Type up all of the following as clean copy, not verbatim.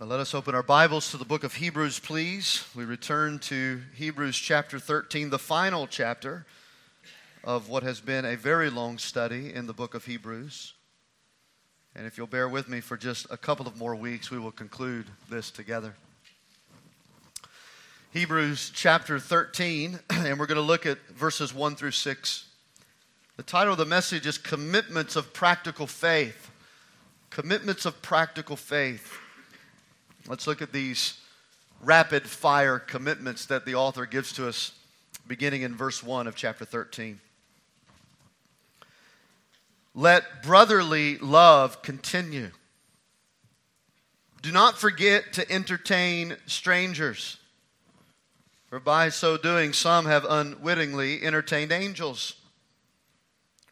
Well, let us open our Bibles to the book of Hebrews, please. We return to Hebrews chapter 13, the final chapter of what has been a very long study in the book of Hebrews. And if you'll bear with me for just a couple of more weeks, we will conclude this together. Hebrews chapter 13, and we're going to look at verses 1 through 6. The title of the message is Commitments of Practical Faith. Commitments of Practical Faith. Let's look at these rapid-fire commitments that the author gives to us, beginning in verse 1 of chapter 13. Let brotherly love continue. Do not forget to entertain strangers, for by so doing some have unwittingly entertained angels.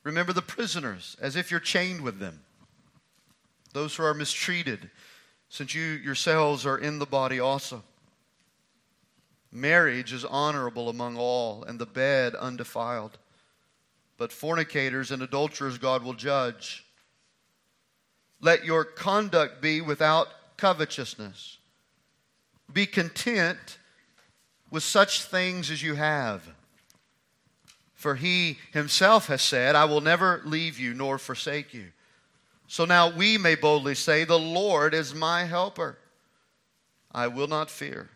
Remember the prisoners, as if you're chained with them, those who are mistreated, since you yourselves are in the body also. Marriage is honorable among all, and the bed undefiled. But fornicators and adulterers God will judge. Let your conduct be without covetousness. Be content with such things as you have. For he himself has said, I will never leave you nor forsake you. So now we may boldly say, the Lord is my helper. I will not fear.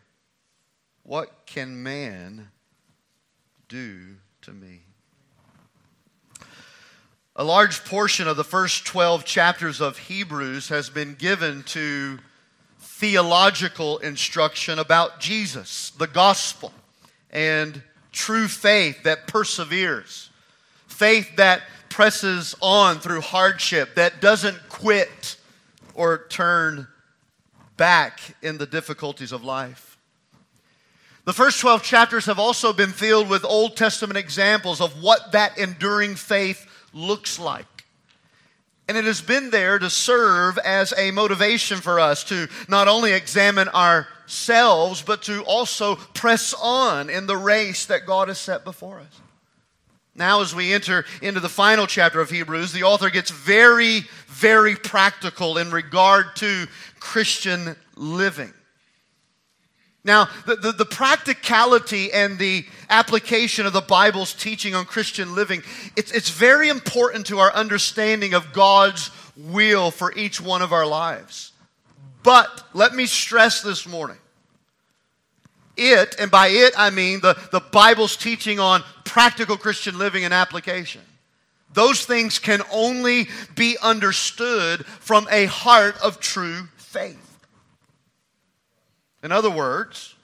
What can man do to me? A large portion of the first 12 chapters of Hebrews has been given to theological instruction about Jesus, the gospel, and true faith that perseveres, faith that presses on through hardship, that doesn't quit or turn back in the difficulties of life. The first 12 chapters have also been filled with Old Testament examples of what that enduring faith looks like. And it has been there to serve as a motivation for us to not only examine ourselves, but to also press on in the race that God has set before us. Now, as we enter into the final chapter of Hebrews, the author gets very, very practical in regard to Christian living. Now, the practicality and the application of the Bible's teaching on Christian living, it's very important to our understanding of God's will for each one of our lives. But let me stress this morning, it, and by it I mean the Bible's teaching on practical Christian living and application. Those things can only be understood from a heart of true faith. In other words,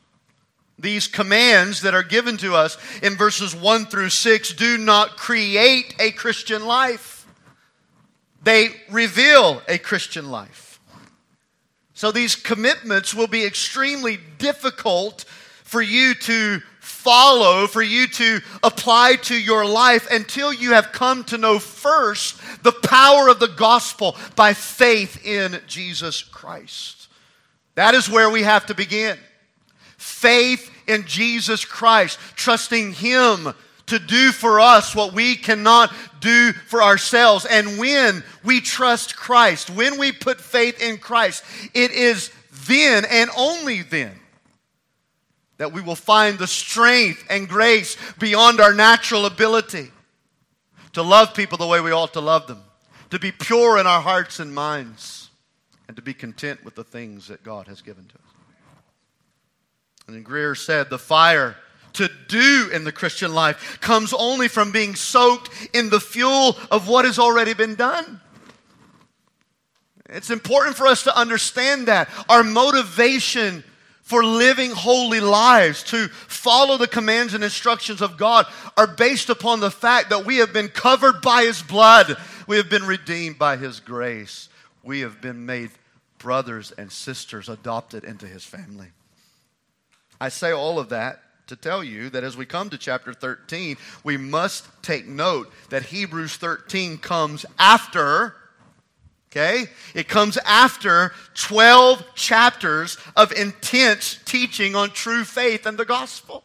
these commands that are given to us in verses 1 through 6 do not create a Christian life. They reveal a Christian life. So these commitments will be extremely difficult for you to follow, for you to apply to your life until you have come to know first the power of the gospel by faith in Jesus Christ. That is where we have to begin. Faith in Jesus Christ, trusting Him to do for us what we cannot do for ourselves. And when we trust Christ, when we put faith in Christ, it is then and only then that we will find the strength and grace beyond our natural ability to love people the way we ought to love them, to be pure in our hearts and minds, and to be content with the things that God has given to us. And then Greer said, the fire to do in the Christian life comes only from being soaked in the fuel of what has already been done. It's important for us to understand that. Our motivation for living holy lives, to follow the commands and instructions of God, are based upon the fact that we have been covered by His blood. We have been redeemed by His grace. We have been made brothers and sisters, adopted into His family. I say all of that to tell you that as we come to chapter 13, we must take note that Hebrews 13 comes after, it comes after 12 chapters of intense teaching on true faith and the gospel.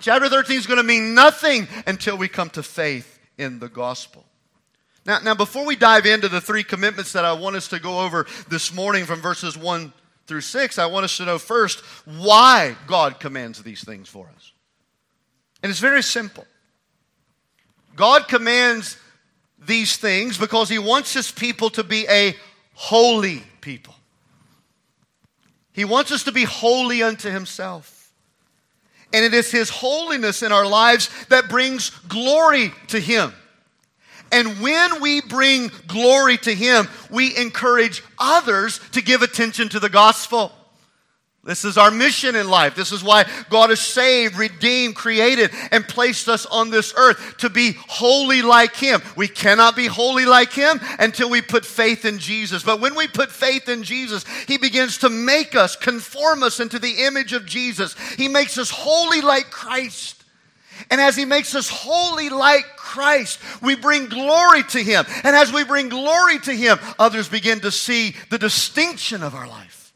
Chapter 13 is going to mean nothing until we come to faith in the gospel. Now, before we dive into the three commitments that I want us to go over this morning from verses 1 through 6, I want us to know first why God commands these things for us. And it's very simple. God commands these things because He wants His people to be a holy people. He wants us to be holy unto Himself. And it is His holiness in our lives that brings glory to Him. And when we bring glory to Him, we encourage others to give attention to the gospel. This is our mission in life. This is why God has saved, redeemed, created, and placed us on this earth to be holy like Him. We cannot be holy like Him until we put faith in Jesus. But when we put faith in Jesus, He begins to make us, conform us into the image of Jesus. He makes us holy like Christ. And as He makes us holy like Christ, we bring glory to Him. And as we bring glory to Him, others begin to see the distinction of our life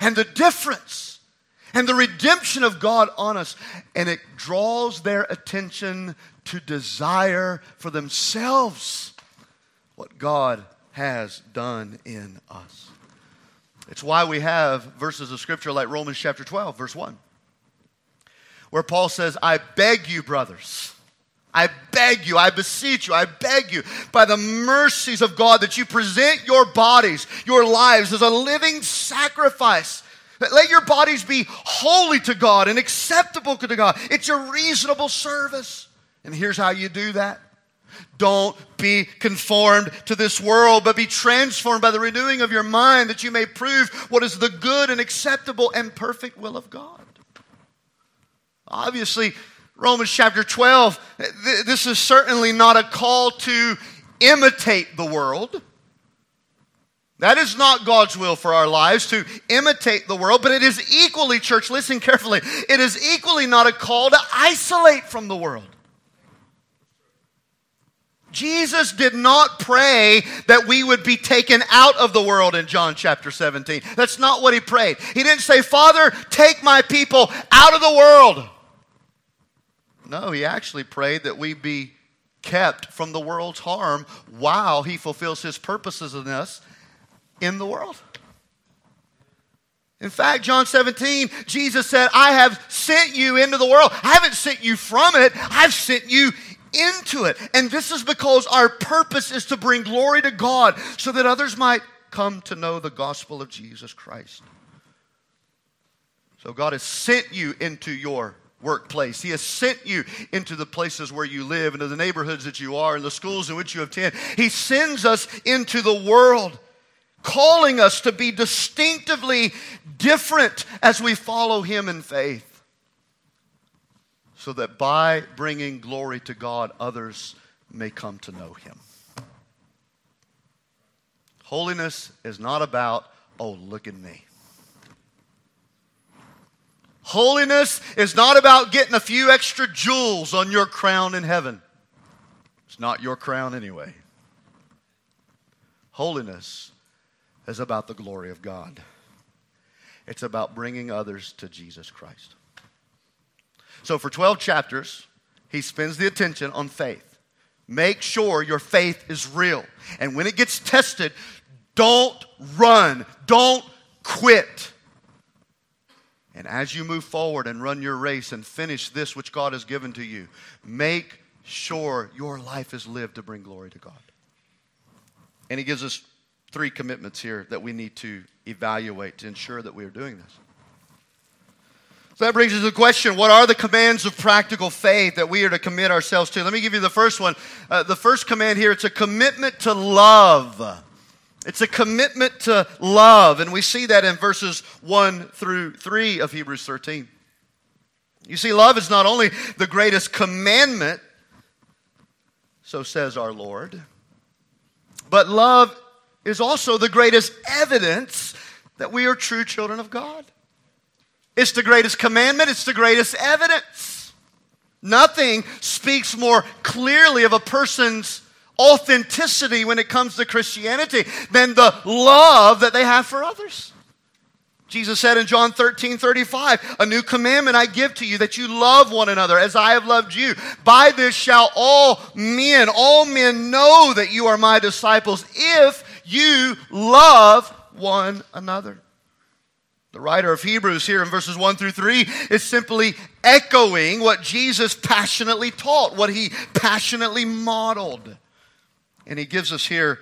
and the difference and the redemption of God on us. And it draws their attention to desire for themselves what God has done in us. It's why we have verses of Scripture like Romans chapter 12, verse 1. Where Paul says, I beg you, brothers, I beg you, I beseech you, I beg you, by the mercies of God, that you present your bodies, your lives as a living sacrifice. Let your bodies be holy to God and acceptable to God. It's your reasonable service. And here's how you do that. Don't be conformed to this world, but be transformed by the renewing of your mind, that you may prove what is the good and acceptable and perfect will of God. Obviously, Romans chapter 12, this is certainly not a call to imitate the world. That is not God's will for our lives, to imitate the world. But it is equally, church, listen carefully, it is equally not a call to isolate from the world. Jesus did not pray that we would be taken out of the world in John chapter 17. That's not what He prayed. He didn't say, Father, take my people out of the world. No, He actually prayed that we be kept from the world's harm while He fulfills His purposes in us in the world. In fact, John 17, Jesus said, I have sent you into the world. I haven't sent you from it. I've sent you into it. And this is because our purpose is to bring glory to God so that others might come to know the gospel of Jesus Christ. So God has sent you into your workplace. He has sent you into the places where you live, into the neighborhoods that you are, and the schools in which you attend. He sends us into the world, calling us to be distinctively different as we follow Him in faith. So that by bringing glory to God, others may come to know Him. Holiness is not about, oh, look at me. Holiness is not about getting a few extra jewels on your crown in heaven. It's not your crown anyway. Holiness is about the glory of God. It's about bringing others to Jesus Christ. So for 12 chapters, he spends the attention on faith. Make sure your faith is real. And when it gets tested, don't run. Don't quit. And as you move forward and run your race and finish this which God has given to you, make sure your life is lived to bring glory to God. And he gives us three commitments here that we need to evaluate to ensure that we are doing this. So that brings us to the question, what are the commands of practical faith that we are to commit ourselves to? Let me give you the first one. The first command here, it's a commitment to love. It's a commitment to love. And we see that in verses 1 through 3 of Hebrews 13. You see, love is not only the greatest commandment, so says our Lord, but love is also the greatest evidence that we are true children of God. It's the greatest commandment. It's the greatest evidence. Nothing speaks more clearly of a person's authenticity when it comes to Christianity than the love that they have for others. Jesus said in John 13:35, "A new commandment I give to you, that you love one another as I have loved you. By this shall all men know that you are my disciples, if you love one another." The writer of Hebrews here in verses 1 through 3 is simply echoing what Jesus passionately taught, what he passionately modeled. And he gives us here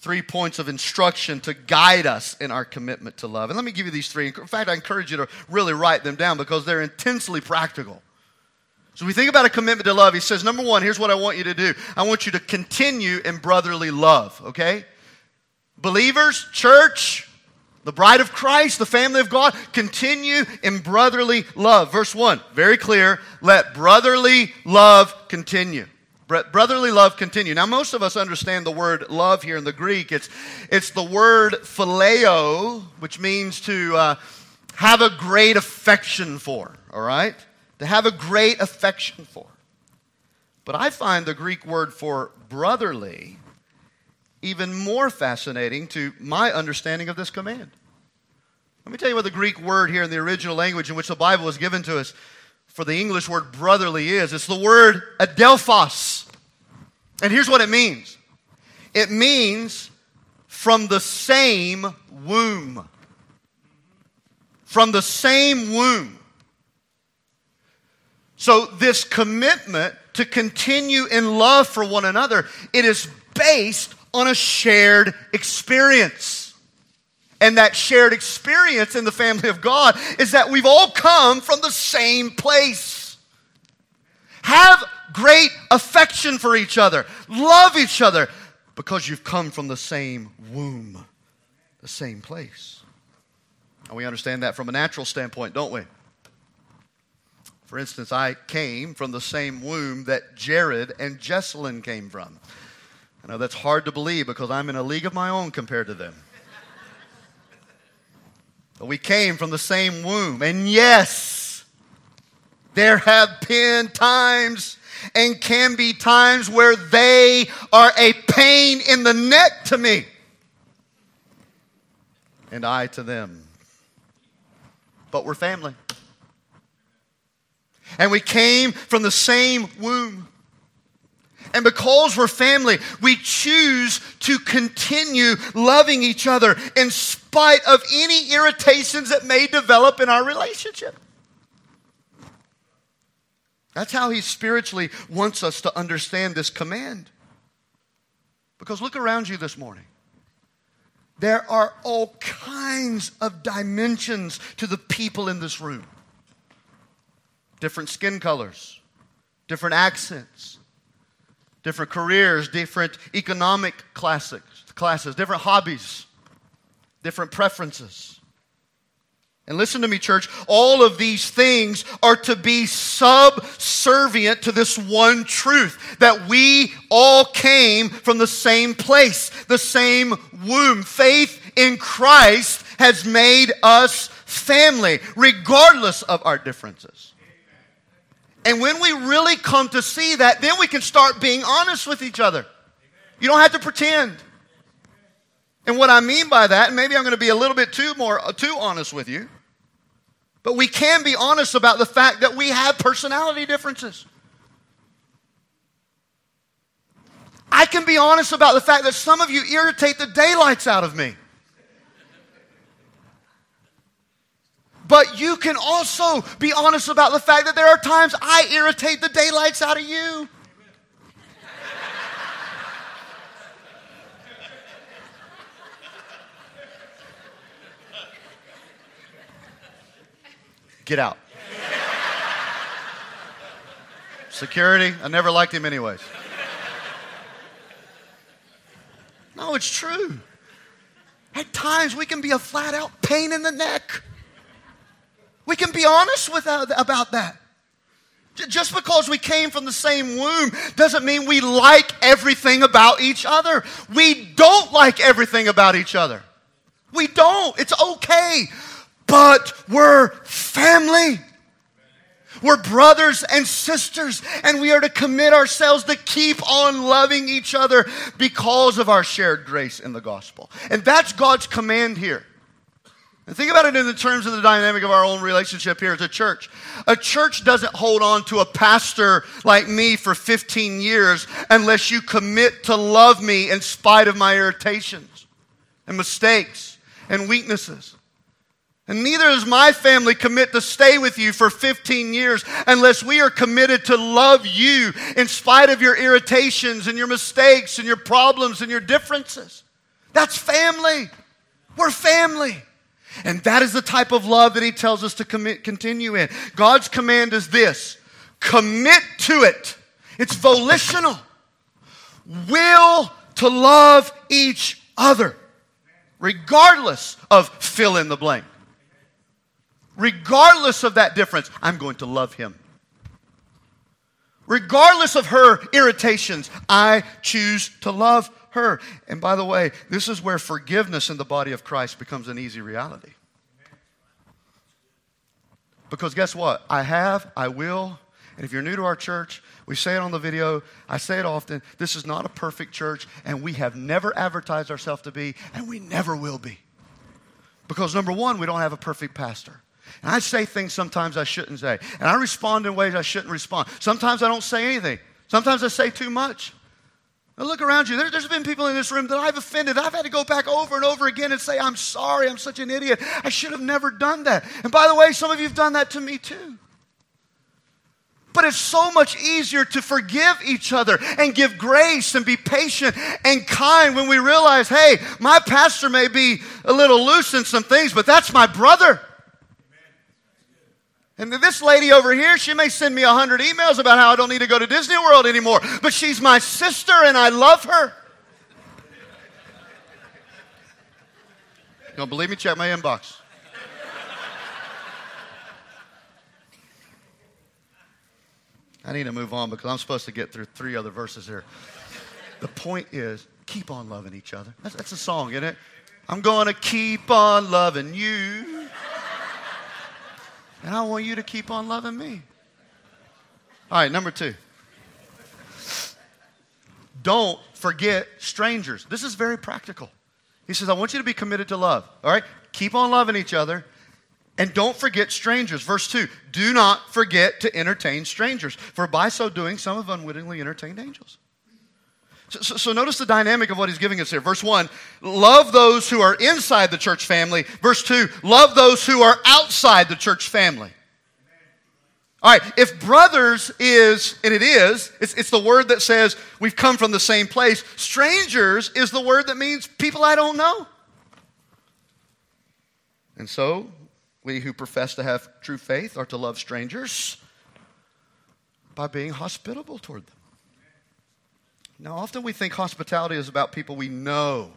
3 points of instruction to guide us in our commitment to love. And let me give you these 3. In fact, I encourage you to really write them down because they're intensely practical. So we think about a commitment to love. He says, number 1, here's what I want you to do. I want you to continue in brotherly love, okay? Believers, church, the bride of Christ, the family of God, continue in brotherly love. Verse 1, very clear, let brotherly love continue. Brotherly love continue. Now, most of us understand the word love here in the Greek. It's the word phileo, which means to have a great affection for, all right? To have a great affection for. But I find the Greek word for brotherly even more fascinating to my understanding of this command. Let me tell you what the Greek word here in the original language in which the Bible was given to us for the English word brotherly is. It's the word adelphos. And here's what it means. It means from the same womb. From the same womb. So this commitment to continue in love for one another, it is based on a shared experience. And that shared experience in the family of God is that we've all come from the same place. Have great affection for each other. Love each other because you've come from the same womb, the same place. And we understand that from a natural standpoint, don't we? For instance, I came from the same womb that Jared and Jesselyn came from. I know that's hard to believe because I'm in a league of my own compared to them. But we came from the same womb. And yes, there have been times and can be times where they are a pain in the neck to me. And I to them. But we're family. And we came from the same womb. And because we're family, we choose to continue loving each other in spite of any irritations that may develop in our relationship. That's how he spiritually wants us to understand this command. Because look around you this morning. There are all kinds of dimensions to the people in this room. Different skin colors, different accents, different careers, different economic classes, different hobbies, different preferences. And listen to me, church, all of these things are to be subservient to this one truth, that we all came from the same place, the same womb. Faith in Christ has made us family, regardless of our differences. And when we really come to see that, then we can start being honest with each other. You don't have to pretend. And what I mean by that, and maybe I'm going to be a little bit too honest with you, but we can be honest about the fact that we have personality differences. I can be honest about the fact that some of you irritate the daylights out of me. But you can also be honest about the fact that there are times I irritate the daylights out of you. Get out. Security, I never liked him anyways. No, it's true. At times we can be a flat out pain in the neck. We can be honest about that. Just because we came from the same womb doesn't mean we like everything about each other. We don't like everything about each other. We don't. It's okay. But we're family. We're brothers and sisters, and we are to commit ourselves to keep on loving each other because of our shared grace in the gospel. And that's God's command here. And think about it in the terms of the dynamic of our own relationship here as a church. A church doesn't hold on to a pastor like me for 15 years unless you commit to love me in spite of my irritations and mistakes and weaknesses. And neither does my family commit to stay with you for 15 years unless we are committed to love you in spite of your irritations and your mistakes and your problems and your differences. That's family. We're family. And that is the type of love that he tells us to continue in. God's command is this: commit to it. It's volitional. Will to love each other, regardless of fill in the blank. Regardless of that difference, I'm going to love him. Regardless of her irritations, I choose to love her. And by the way, this is where forgiveness in the body of Christ becomes an easy reality. Because guess what? I have, I will, and if you're new to our church, we say it on the video, I say it often, this is not a perfect church, and we have never advertised ourselves to be, and we never will be. Because number one, we don't have a perfect pastor. And I say things sometimes I shouldn't say. And I respond in ways I shouldn't respond. Sometimes I don't say anything. Sometimes I say too much. Now look around you. There's been people in this room that I've offended. I've had to go back over and over again and say, I'm sorry, I'm such an idiot. I should have never done that. And by the way, some of you have done that to me too. But it's so much easier to forgive each other and give grace and be patient and kind when we realize, hey, my pastor may be a little loose in some things, but that's my brother. And this lady over here, she may send me 100 emails about how I don't need to go to Disney World anymore, but she's my sister and I love her. You don't believe me? Check my inbox. I need to move on because I'm supposed to get through 3 other verses here. The point is, keep on loving each other. That's a song, isn't it? I'm going to keep on loving you. And I want you to keep on loving me. All right, number 2. Don't forget strangers. This is very practical. He says, I want you to be committed to love. All right? Keep on loving each other. And don't forget strangers. Verse 2, do not forget to entertain strangers, for by so doing, some have unwittingly entertained angels. So notice the dynamic of what he's giving us here. Verse 1, love those who are inside the church family. Verse 2, love those who are outside the church family. All right, if brothers is, and it is, it's the word that says we've come from the same place. Strangers is the word that means people I don't know. And so, we who profess to have true faith are to love strangers by being hospitable toward them. Now, often we think hospitality is about people we know.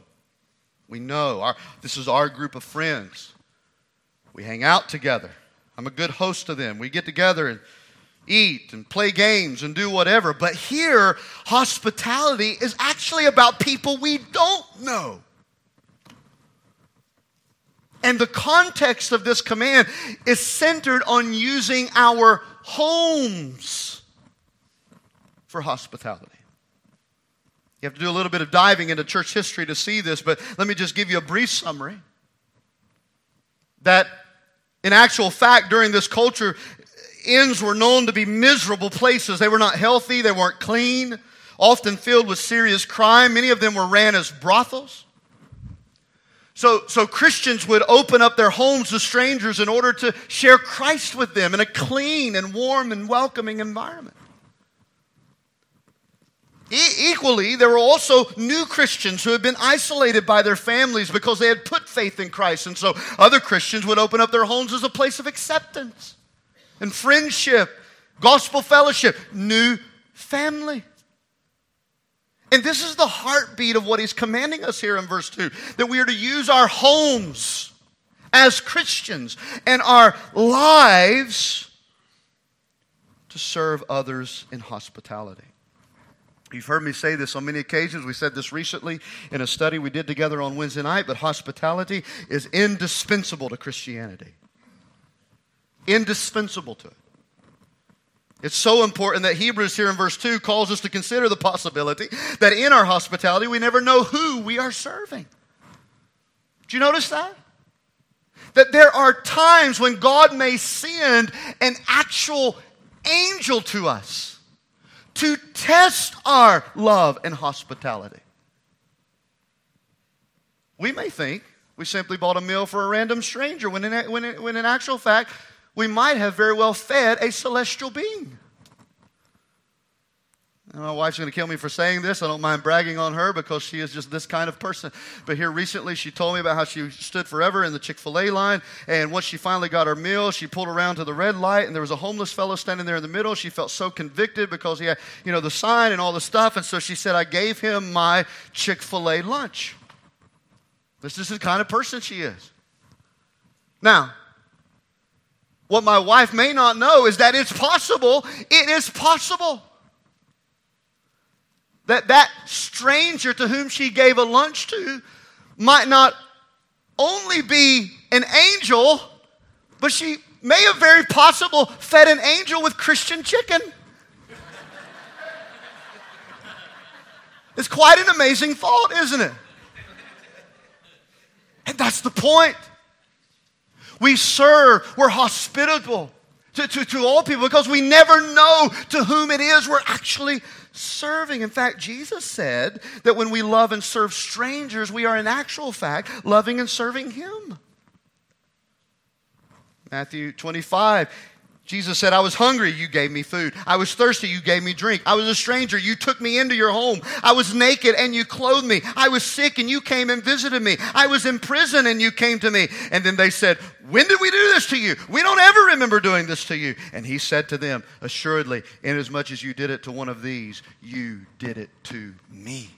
We know. This is our group of friends. We hang out together. I'm a good host to them. We get together and eat and play games and do whatever. But here, hospitality is actually about people we don't know. And the context of this command is centered on using our homes for hospitality. You have to do a little bit of diving into church history to see this, but let me just give you a brief summary. That in actual fact, during this culture, inns were known to be miserable places. They were not healthy, they weren't clean, often filled with serious crime. Many of them were ran as brothels. So Christians would open up their homes to strangers in order to share Christ with them in a clean and warm and welcoming environment. Equally, there were also new Christians who had been isolated by their families because they had put faith in Christ. And so other Christians would open up their homes as a place of acceptance and friendship, gospel fellowship, new family. And this is the heartbeat of what he's commanding us here in verse 2, that we are to use our homes as Christians and our lives to serve others in hospitality. You've heard me say this on many occasions. We said this recently in a study we did together on Wednesday night, but hospitality is indispensable to Christianity. Indispensable to it. It's so important that Hebrews here in verse 2 calls us to consider the possibility that in our hospitality we never know who we are serving. Do you notice that? That there are times when God may send an actual angel to us to test our love and hospitality. We may think we simply bought a meal for a random stranger when in actual fact, we might have very well fed a celestial being. And my wife's going to kill me for saying this. I don't mind bragging on her because she is just this kind of person. But here recently she told me about how she stood forever in the Chick-fil-A line. And once she finally got her meal, she pulled around to the red light. And there was a homeless fellow standing there in the middle. She felt so convicted because he had, the sign and all the stuff. And so she said, I gave him my Chick-fil-A lunch. This is the kind of person she is. Now, what my wife may not know is that it's possible. It is possible that stranger to whom she gave a lunch to might not only be an angel, but she may have very possible fed an angel with Christian chicken. It's quite an amazing thought, isn't it? And that's the point. We serve, we're hospitable to all people because we never know to whom it is we're actually serving. In fact, Jesus said that when we love and serve strangers, we are in actual fact loving and serving Him. Matthew 25, Jesus said, I was hungry, you gave me food. I was thirsty, you gave me drink. I was a stranger, you took me into your home. I was naked and you clothed me. I was sick and you came and visited me. I was in prison and you came to me. And then they said, when did we do this to you? We don't ever remember doing this to you. And He said to them, assuredly, inasmuch as you did it to one of these, you did it to me.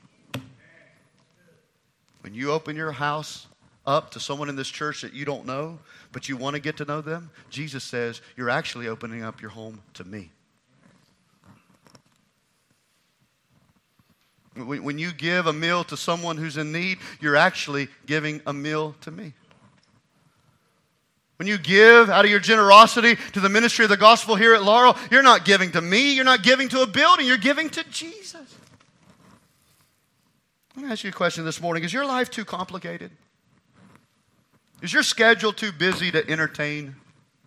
When you open your house up to someone in this church that you don't know, but you want to get to know them, Jesus says, you're actually opening up your home to me. When you give a meal to someone who's in need, you're actually giving a meal to me. When you give out of your generosity to the ministry of the gospel here at Laurel, you're not giving to me, you're not giving to a building, you're giving to Jesus. I'm going to ask you a question this morning. Is your life too complicated? Is your schedule too busy to entertain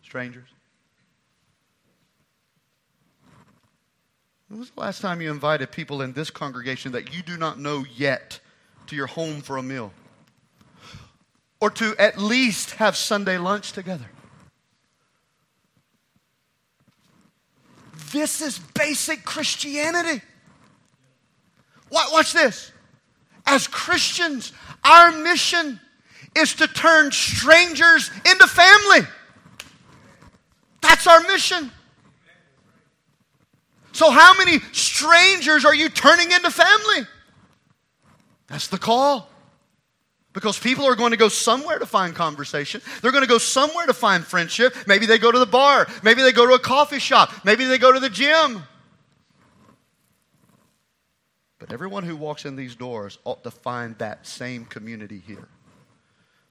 strangers? When was the last time you invited people in this congregation that you do not know yet to your home for a meal? Or to at least have Sunday lunch together? This is basic Christianity. Watch this. As Christians, our mission is to turn strangers into family. That's our mission. So how many strangers are you turning into family? That's the call. Because people are going to go somewhere to find conversation. They're going to go somewhere to find friendship. Maybe they go to the bar. Maybe they go to a coffee shop. Maybe they go to the gym. But everyone who walks in these doors ought to find that same community here.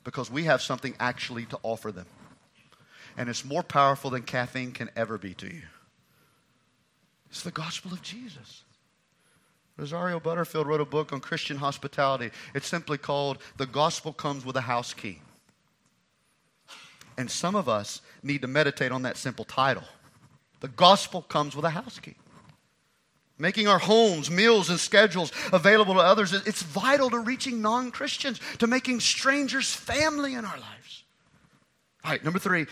Because we have something actually to offer them. And it's more powerful than caffeine can ever be to you. It's the gospel of Jesus. Rosario Butterfield wrote a book on Christian hospitality. It's simply called The Gospel Comes with a House Key. And some of us need to meditate on that simple title. The Gospel Comes with a House Key. Making our homes, meals, and schedules available to others, it's vital to reaching non-Christians, to making strangers family in our lives. All right, 3,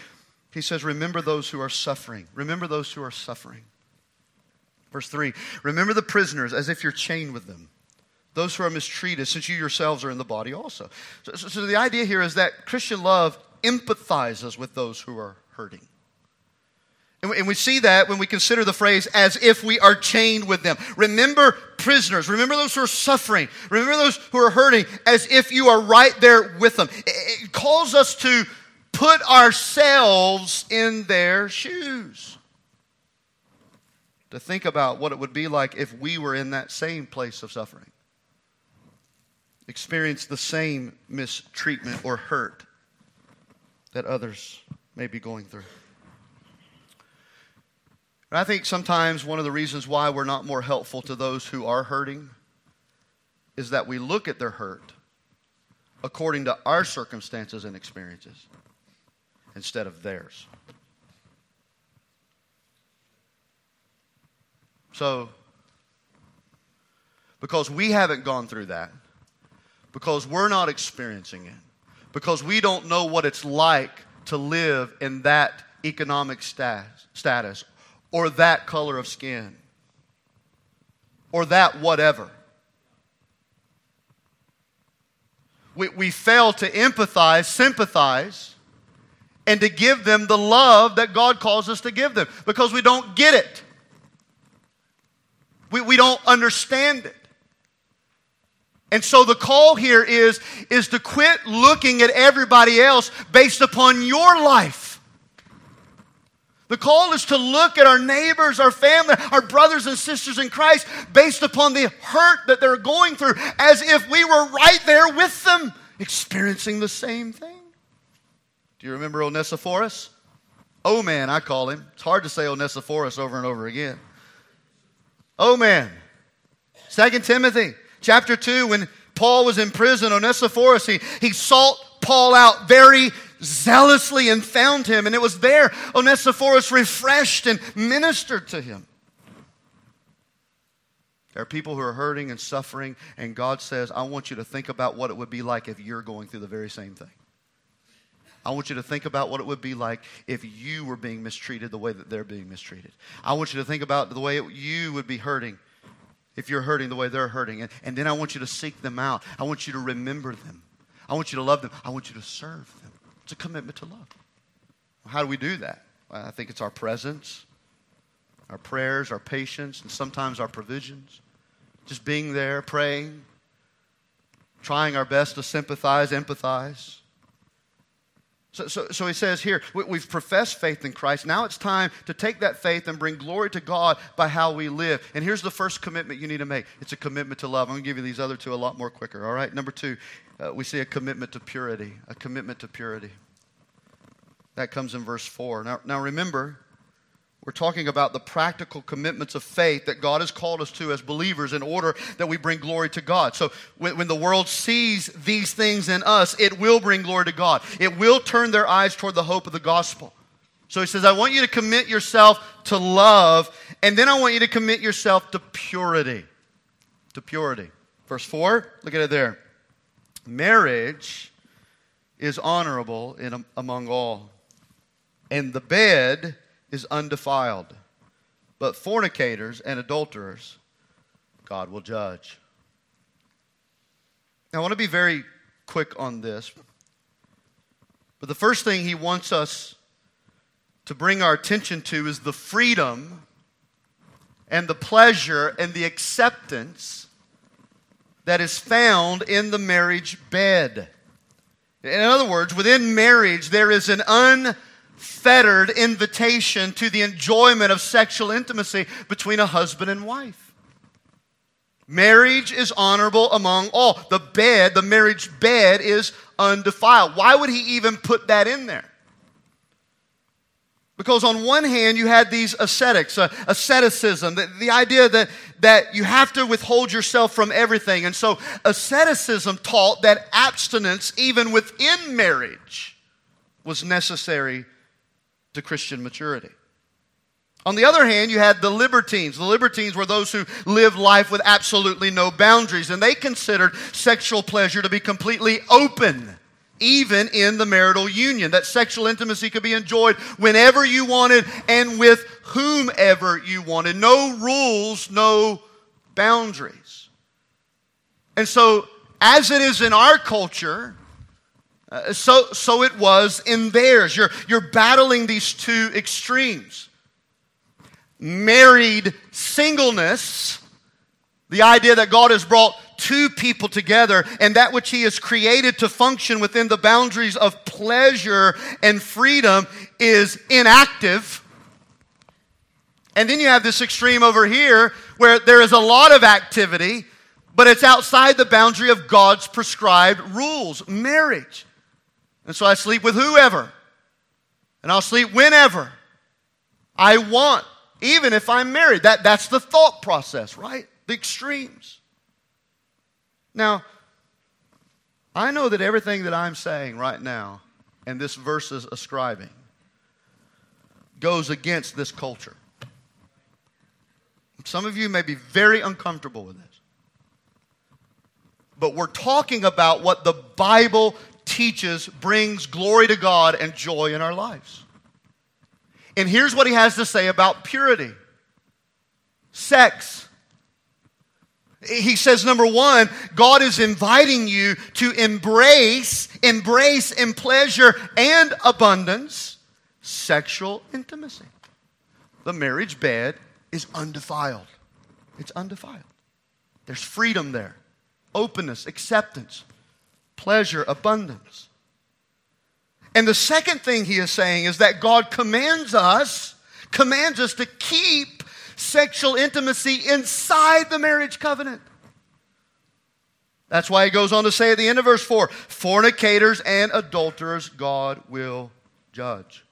he says, remember those who are suffering. Remember those who are suffering. Verse 3, remember the prisoners as if you're chained with them. Those who are mistreated, since you yourselves are in the body also. So the idea here is that Christian love empathizes with those who are hurting. And we see that when we consider the phrase, as if we are chained with them. Remember prisoners. Remember those who are suffering. Remember those who are hurting as if you are right there with them. It calls us to put ourselves in their shoes. To think about what it would be like if we were in that same place of suffering. Experience the same mistreatment or hurt that others may be going through. And I think sometimes one of the reasons why we're not more helpful to those who are hurting is that we look at their hurt according to our circumstances and experiences instead of theirs. So, because we haven't gone through that, because we're not experiencing it, because we don't know what it's like to live in that economic status or that color of skin or that whatever. We fail to empathize, sympathize, and to give them the love that God calls us to give them because we don't get it. We don't understand it. And so the call here is to quit looking at everybody else based upon your life. The call is to look at our neighbors, our family, our brothers and sisters in Christ based upon the hurt that they're going through as if we were right there with them experiencing the same thing. Do you remember Onesiphorus? Oh man, I call him. It's hard to say Onesiphorus over and over again. Oh man. 2 Timothy chapter 2, when Paul was in prison, Onesiphorus, he sought Paul out very zealously and found him. And it was there Onesiphorus refreshed and ministered to him. There are people who are hurting and suffering, and God says, I want you to think about what it would be like if you're going through the very same thing. I want you to think about what it would be like if you were being mistreated the way that they're being mistreated. I want you to think about the way you would be hurting if you're hurting the way they're hurting. And then I want you to seek them out. I want you to remember them. I want you to love them. I want you to serve them. It's a commitment to love. How do we do that? Well, I think it's our presence, our prayers, our patience, and sometimes our provisions. Just being there, praying, trying our best to sympathize, empathize. So he says here, we've professed faith in Christ. Now it's time to take that faith and bring glory to God by how we live. And here's the first commitment you need to make. It's a commitment to love. I'm going to give you these other two a lot more quicker, all right? Number two, we see a commitment to purity. A commitment to purity. That comes in verse 4. Now remember, we're talking about the practical commitments of faith that God has called us to as believers in order that we bring glory to God. So when the world sees these things in us, it will bring glory to God. It will turn their eyes toward the hope of the gospel. So he says, I want you to commit yourself to love, and then I want you to commit yourself to purity. To purity. Verse 4, look at it there. Marriage is honorable among all, and the bed is undefiled, but fornicators and adulterers God will judge. Now, I want to be very quick on this, but the first thing he wants us to bring our attention to is the freedom and the pleasure and the acceptance that is found in the marriage bed. In other words, within marriage, there is an unfettered invitation to the enjoyment of sexual intimacy between a husband and wife. Marriage is honorable among all. The bed, the marriage bed, is undefiled. Why would he even put that in there? Because on one hand, you had these ascetics, asceticism, the idea that you have to withhold yourself from everything. And so asceticism taught that abstinence, even within marriage, was necessary to Christian maturity. On the other hand, you had the libertines. The libertines were those who lived life with absolutely no boundaries, and they considered sexual pleasure to be completely open, even in the marital union, that sexual intimacy could be enjoyed whenever you wanted and with whomever you wanted. No rules, no boundaries. And so, as it is in our culture, so it was in theirs. You're battling these two extremes. Married singleness, the idea that God has brought two people together and that which he has created to function within the boundaries of pleasure and freedom is inactive. And then you have this extreme over here where there is a lot of activity, but it's outside the boundary of God's prescribed rules, marriage. And so I sleep with whoever, and I'll sleep whenever I want, even if I'm married. That's the thought process, right? The extremes. Now, I know that everything that I'm saying right now and this verse is ascribing, goes against this culture. Some of you may be very uncomfortable with this. But we're talking about what the Bible teaches brings glory to God and joy in our lives. And here's what he has to say about purity. Sex. He says, number one, God is inviting you to embrace in pleasure and abundance, sexual intimacy. The marriage bed is undefiled. It's undefiled. There's freedom there. Openness, acceptance, pleasure, abundance. And the second thing he is saying is that God commands us to keep sexual intimacy inside the marriage covenant. That's why he goes on to say at the end of verse 4, fornicators and adulterers God will judge.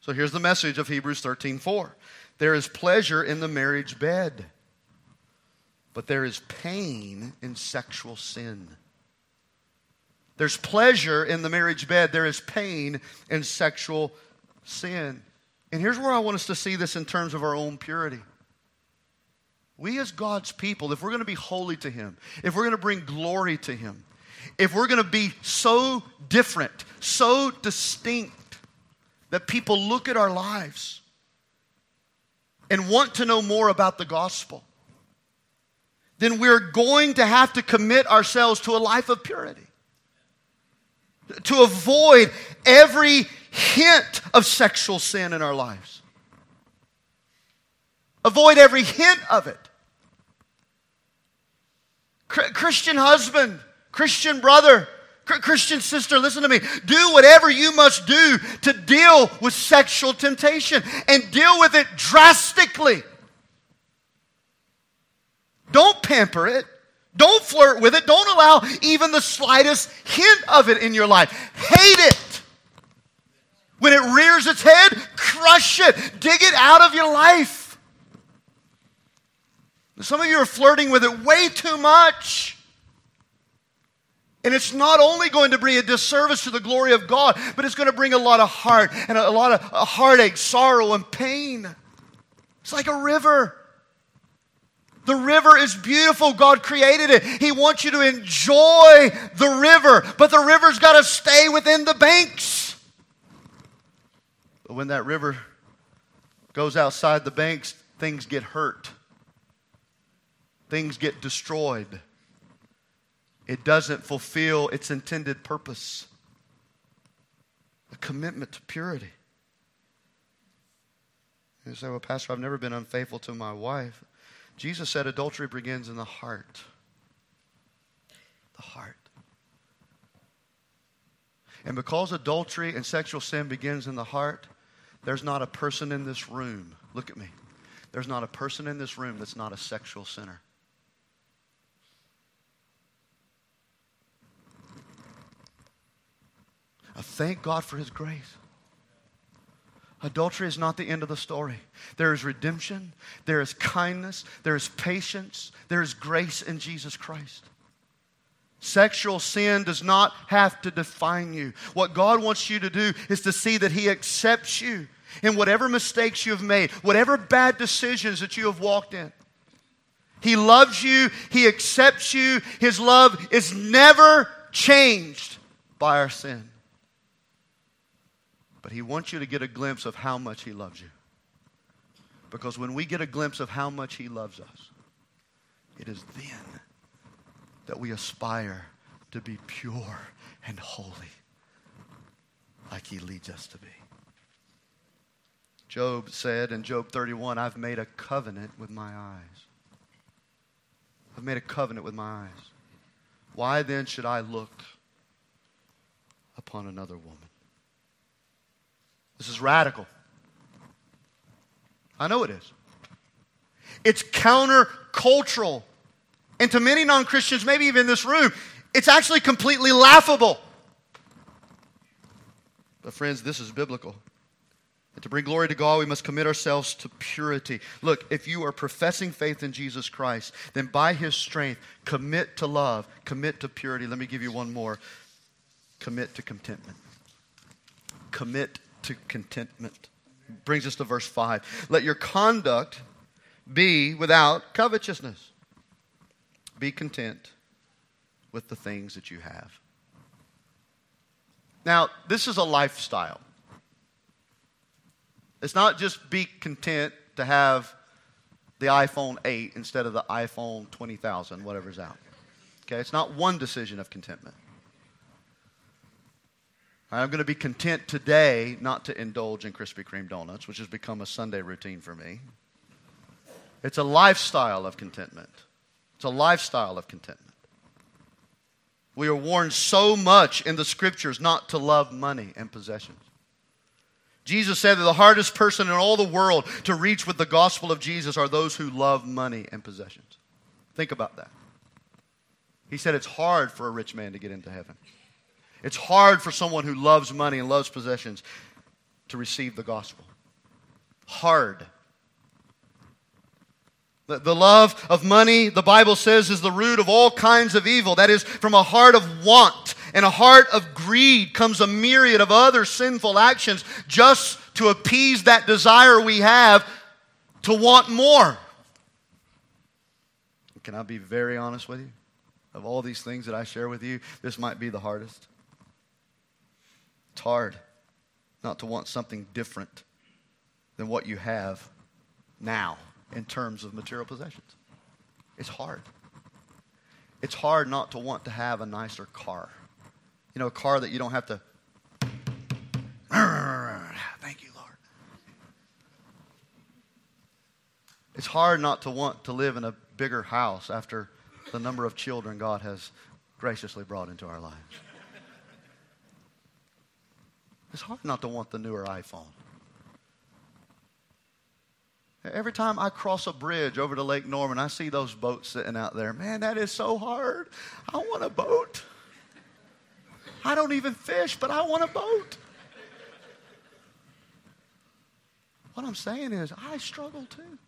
So here's the message of Hebrews 13:4. There is pleasure in the marriage bed, but there is pain in sexual sin. There's pleasure in the marriage bed. There is pain in sexual sin. And here's where I want us to see this in terms of our own purity. We as God's people, if we're going to be holy to Him, if we're going to bring glory to Him, if we're going to be so different, so distinct, that people look at our lives and want to know more about the gospel, then we're going to have to commit ourselves to a life of purity. To avoid every hint of sexual sin in our lives. Avoid every hint of it. Christian husband, Christian brother, Christian sister, listen to me. Do whatever you must do to deal with sexual temptation and deal with it drastically. Don't pamper it. Don't flirt with it. Don't allow even the slightest hint of it in your life. Hate it. When it rears its head, crush it. Dig it out of your life. Some of you are flirting with it way too much. And it's not only going to bring a disservice to the glory of God, but it's going to bring a lot of heart and a lot of heartache, sorrow, and pain. It's like a river. The river is beautiful. God created it. He wants you to enjoy the river, but the river's got to stay within the banks. But when that river goes outside the banks, things get hurt. Things get destroyed. It doesn't fulfill its intended purpose. A commitment to purity. You say, well, Pastor, I've never been unfaithful to my wife. Jesus said adultery begins in the heart. The heart. And because adultery and sexual sin begins in the heart, there's not a person in this room, look at me, there's not a person in this room that's not a sexual sinner. I thank God for His grace. Adultery is not the end of the story. There is redemption. There is kindness. There is patience. There is grace in Jesus Christ. Sexual sin does not have to define you. What God wants you to do is to see that He accepts you in whatever mistakes you have made, whatever bad decisions that you have walked in. He loves you. He accepts you. His love is never changed by our sin. But He wants you to get a glimpse of how much He loves you. Because when we get a glimpse of how much He loves us, it is then that we aspire to be pure and holy like He leads us to be. Job said in Job 31, I've made a covenant with my eyes. I've made a covenant with my eyes. Why then should I look upon another woman? This is radical. I know it is. It's countercultural. And to many non-Christians, maybe even in this room, it's actually completely laughable. But friends, this is biblical. And to bring glory to God, we must commit ourselves to purity. Look, if you are professing faith in Jesus Christ, then by His strength, commit to love, commit to purity. Let me give you one more. Commit to contentment. commit to contentment. Brings us to verse 5. Let your conduct be without covetousness. Be content with the things that you have. Now, this is a lifestyle. It's not just be content to have the iPhone 8 instead of the iPhone 20,000, whatever's out. Okay, it's not one decision of contentment. I'm going to be content today not to indulge in Krispy Kreme donuts, which has become a Sunday routine for me. It's a lifestyle of contentment. It's a lifestyle of contentment. We are warned so much in the Scriptures not to love money and possessions. Jesus said that the hardest person in all the world to reach with the gospel of Jesus are those who love money and possessions. Think about that. He said it's hard for a rich man to get into heaven. It's hard for someone who loves money and loves possessions to receive the gospel. Hard. The love of money, the Bible says, is the root of all kinds of evil. That is, from a heart of want and a heart of greed comes a myriad of other sinful actions just to appease that desire we have to want more. Can I be very honest with you? Of all these things that I share with you, this might be the hardest. It's hard not to want something different than what you have now in terms of material possessions. It's hard. It's hard not to want to have a nicer car. You know, a car that you don't have to, thank you, Lord. It's hard not to want to live in a bigger house after the number of children God has graciously brought into our lives. It's hard not to want the newer iPhone. Every time I cross a bridge over to Lake Norman, I see those boats sitting out there. Man, that is so hard. I want a boat. I don't even fish, but I want a boat. What I'm saying is, I struggle too.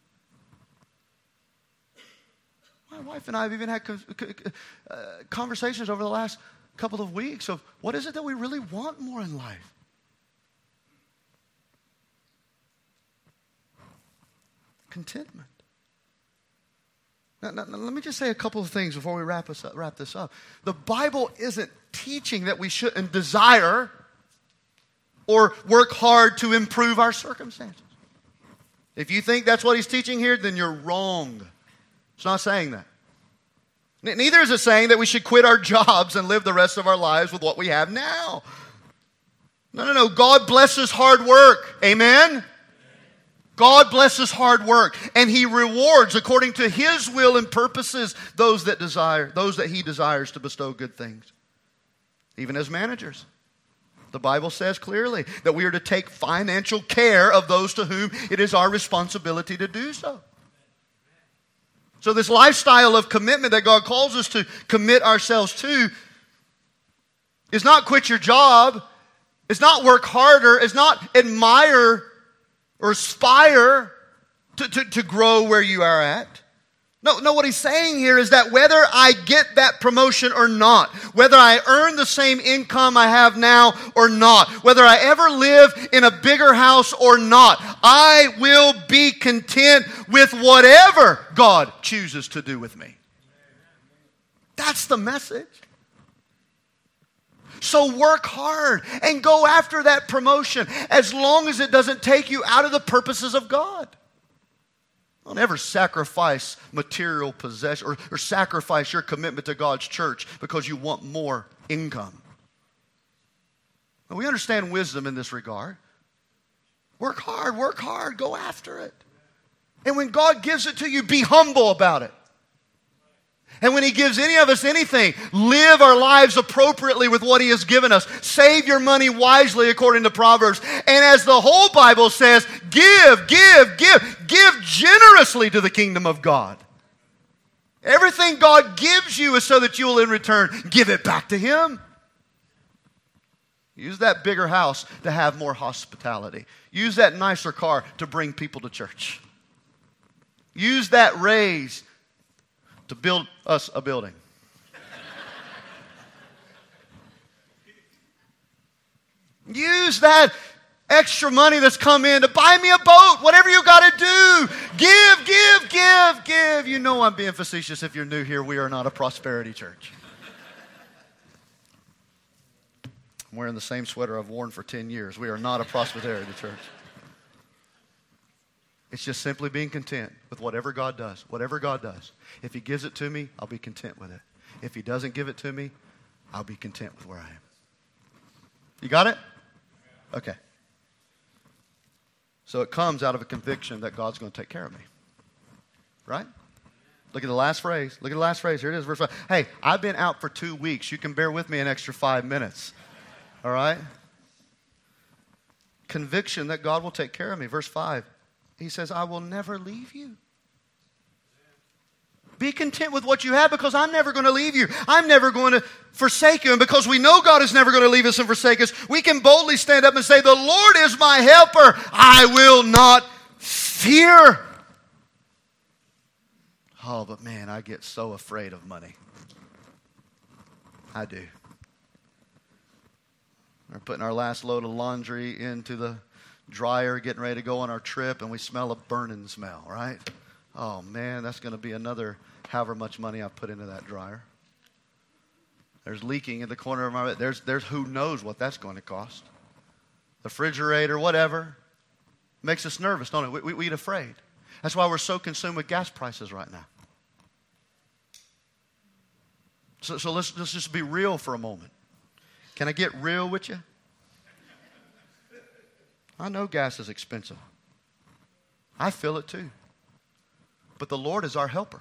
My wife and I have even had conversations over the last couple of weeks of what is it that we really want more in life? Contentment. Now, let me just say a couple of things before we wrap this up. The Bible isn't teaching that we shouldn't desire or work hard to improve our circumstances. If you think that's what he's teaching here, then you're wrong. It's not saying that. Neither is it saying that we should quit our jobs and live the rest of our lives with what we have now. No. God blesses hard work. Amen? God blesses hard work, and He rewards according to His will and purposes those that He desires to bestow good things. Even as managers, the Bible says clearly that we are to take financial care of those to whom it is our responsibility to do so. So this lifestyle of commitment that God calls us to commit ourselves to is not quit your job, it's not work harder, it's not admire or aspire to grow where you are at. No, what he's saying here is that whether I get that promotion or not, whether I earn the same income I have now or not, whether I ever live in a bigger house or not, I will be content with whatever God chooses to do with me. That's the message. So work hard and go after that promotion as long as it doesn't take you out of the purposes of God. Don't ever sacrifice material possession or sacrifice your commitment to God's church because you want more income. Now, we understand wisdom in this regard. Work hard, go after it. And when God gives it to you, be humble about it. And when He gives any of us anything, live our lives appropriately with what He has given us. Save your money wisely according to Proverbs. And as the whole Bible says, give generously to the kingdom of God. Everything God gives you is so that you will in return give it back to Him. Use that bigger house to have more hospitality. Use that nicer car to bring people to church. Use that raise to build us a building. Use that extra money that's come in to buy me a boat, whatever you got to do. Give, give, give, give. You know I'm being facetious. If you're new here, we are not a prosperity church. I'm wearing the same sweater I've worn for 10 years. We are not a prosperity church. It's just simply being content with whatever God does. Whatever God does. If He gives it to me, I'll be content with it. If He doesn't give it to me, I'll be content with where I am. You got it? Okay. So it comes out of a conviction that God's going to take care of me. Right? Look at the last phrase. Look at the last phrase. Here it is, verse 5. Hey, I've been out for 2 weeks. You can bear with me an extra 5 minutes. All right? Conviction that God will take care of me. Verse 5. He says, I will never leave you. Be content with what you have because I'm never going to leave you. I'm never going to forsake you. And because we know God is never going to leave us and forsake us, we can boldly stand up and say, the Lord is my helper. I will not fear. Oh, but man, I get so afraid of money. I do. We're putting our last load of laundry into the dryer, getting ready to go on our trip, and we smell a burning smell, right? Oh, man, that's going to be another however much money I put into that dryer. There's leaking in the corner of my bed. There's who knows what that's going to cost. The refrigerator, whatever. Makes us nervous, don't it? We get afraid. That's why we're so consumed with gas prices right now. So let's just be real for a moment. Can I get real with you? I know gas is expensive. I feel it too. But the Lord is our helper.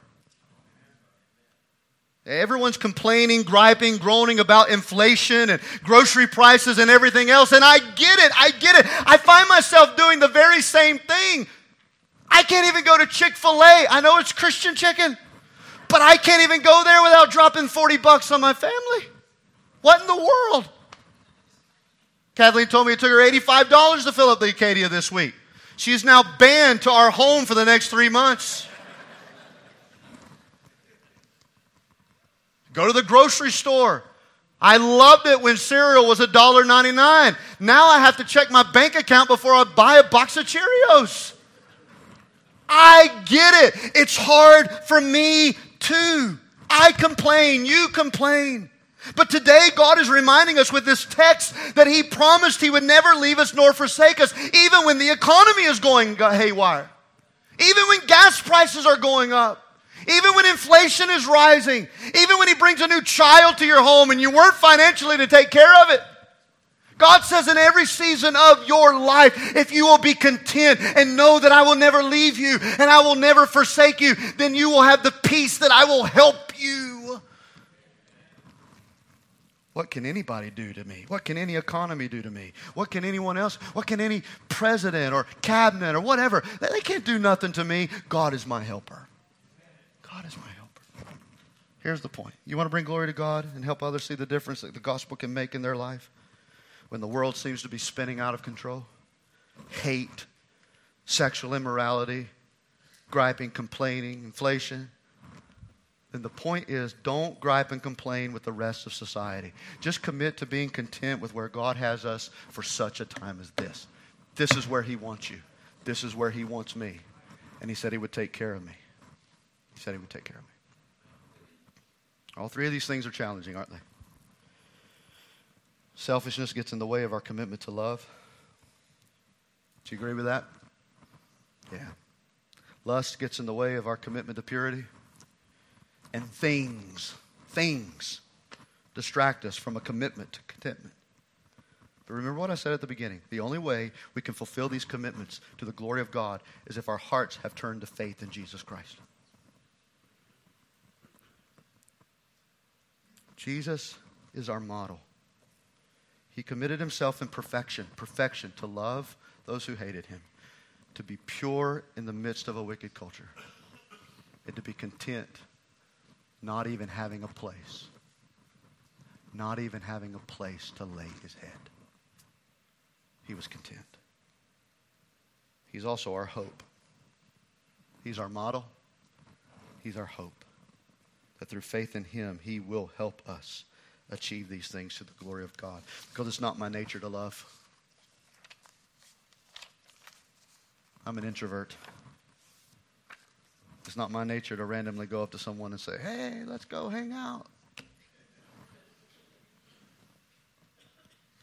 Everyone's complaining, griping, groaning about inflation and grocery prices and everything else. And I get it. I get it. I find myself doing the very same thing. I can't even go to Chick-fil-A. I know it's Christian chicken, but I can't even go there without dropping $40 on my family. What in the world? Kathleen told me it took her $85 to fill up the Acadia this week. She is now banned to our home for the next 3 months. Go to the grocery store. I loved it when cereal was $1.99. Now I have to check my bank account before I buy a box of Cheerios. I get it. It's hard for me too. I complain. You complain. But today, God is reminding us with this text that He promised He would never leave us nor forsake us, even when the economy is going haywire, even when gas prices are going up, even when inflation is rising, even when He brings a new child to your home and you weren't financially to take care of it. God says in every season of your life, if you will be content and know that I will never leave you and I will never forsake you, then you will have the peace that I will help you. What can anybody do to me? What can any economy do to me? What can anyone else? What can any president or cabinet or whatever? They can't do nothing to me. God is my helper. God is my helper. Here's the point. You want to bring glory to God and help others see the difference that the gospel can make in their life? When the world seems to be spinning out of control, hate, sexual immorality, griping, complaining, inflation. Then the point is, don't gripe and complain with the rest of society. Just commit to being content with where God has us for such a time as this. This is where He wants you. This is where He wants me. And He said He would take care of me. He said He would take care of me. All three of these things are challenging, aren't they? Selfishness gets in the way of our commitment to love. Do you agree with that? Yeah. Lust gets in the way of our commitment to purity. And things distract us from a commitment to contentment. But remember what I said at the beginning. The only way we can fulfill these commitments to the glory of God is if our hearts have turned to faith in Jesus Christ. Jesus is our model. He committed Himself in perfection to love those who hated Him, to be pure in the midst of a wicked culture, and to be content not even having a place. Not even having a place to lay His head. He was content. He's also our hope. He's our model. He's our hope. That through faith in Him, He will help us achieve these things to the glory of God, because it's not my nature to love. I'm an introvert. It's not my nature to randomly go up to someone and say, hey, let's go hang out.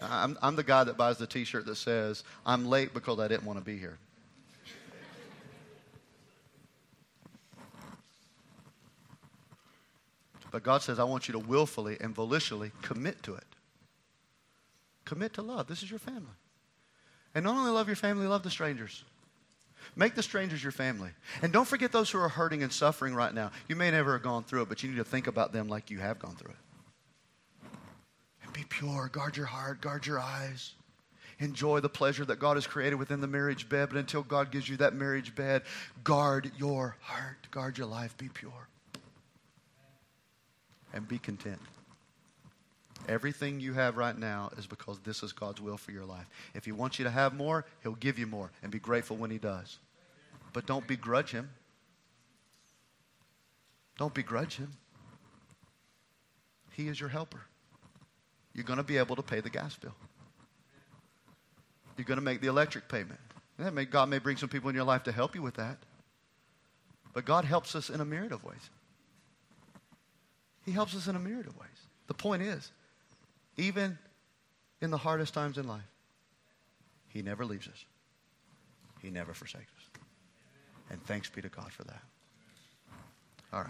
I'm the guy that buys the T-shirt that says, I'm late because I didn't want to be here. But God says, I want you to willfully and volitionally commit to it. Commit to love. This is your family. And not only love your family, love the strangers. Make the strangers your family. And don't forget those who are hurting and suffering right now. You may never have gone through it, but you need to think about them like you have gone through it. And be pure. Guard your heart. Guard your eyes. Enjoy the pleasure that God has created within the marriage bed. But until God gives you that marriage bed, guard your heart. Guard your life. Be pure. And be content. Everything you have right now is because this is God's will for your life. If he wants you to have more, he'll give you more, and be grateful when he does. But don't begrudge him. Don't begrudge him. He is your helper. You're going to be able to pay the gas bill. You're going to make the electric payment. God may bring some people in your life to help you with that. But God helps us in a myriad of ways. He helps us in a myriad of ways. The point is, even in the hardest times in life, he never leaves us. He never forsakes us. And thanks be to God for that. All right,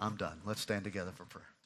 I'm done. Let's stand together for prayer.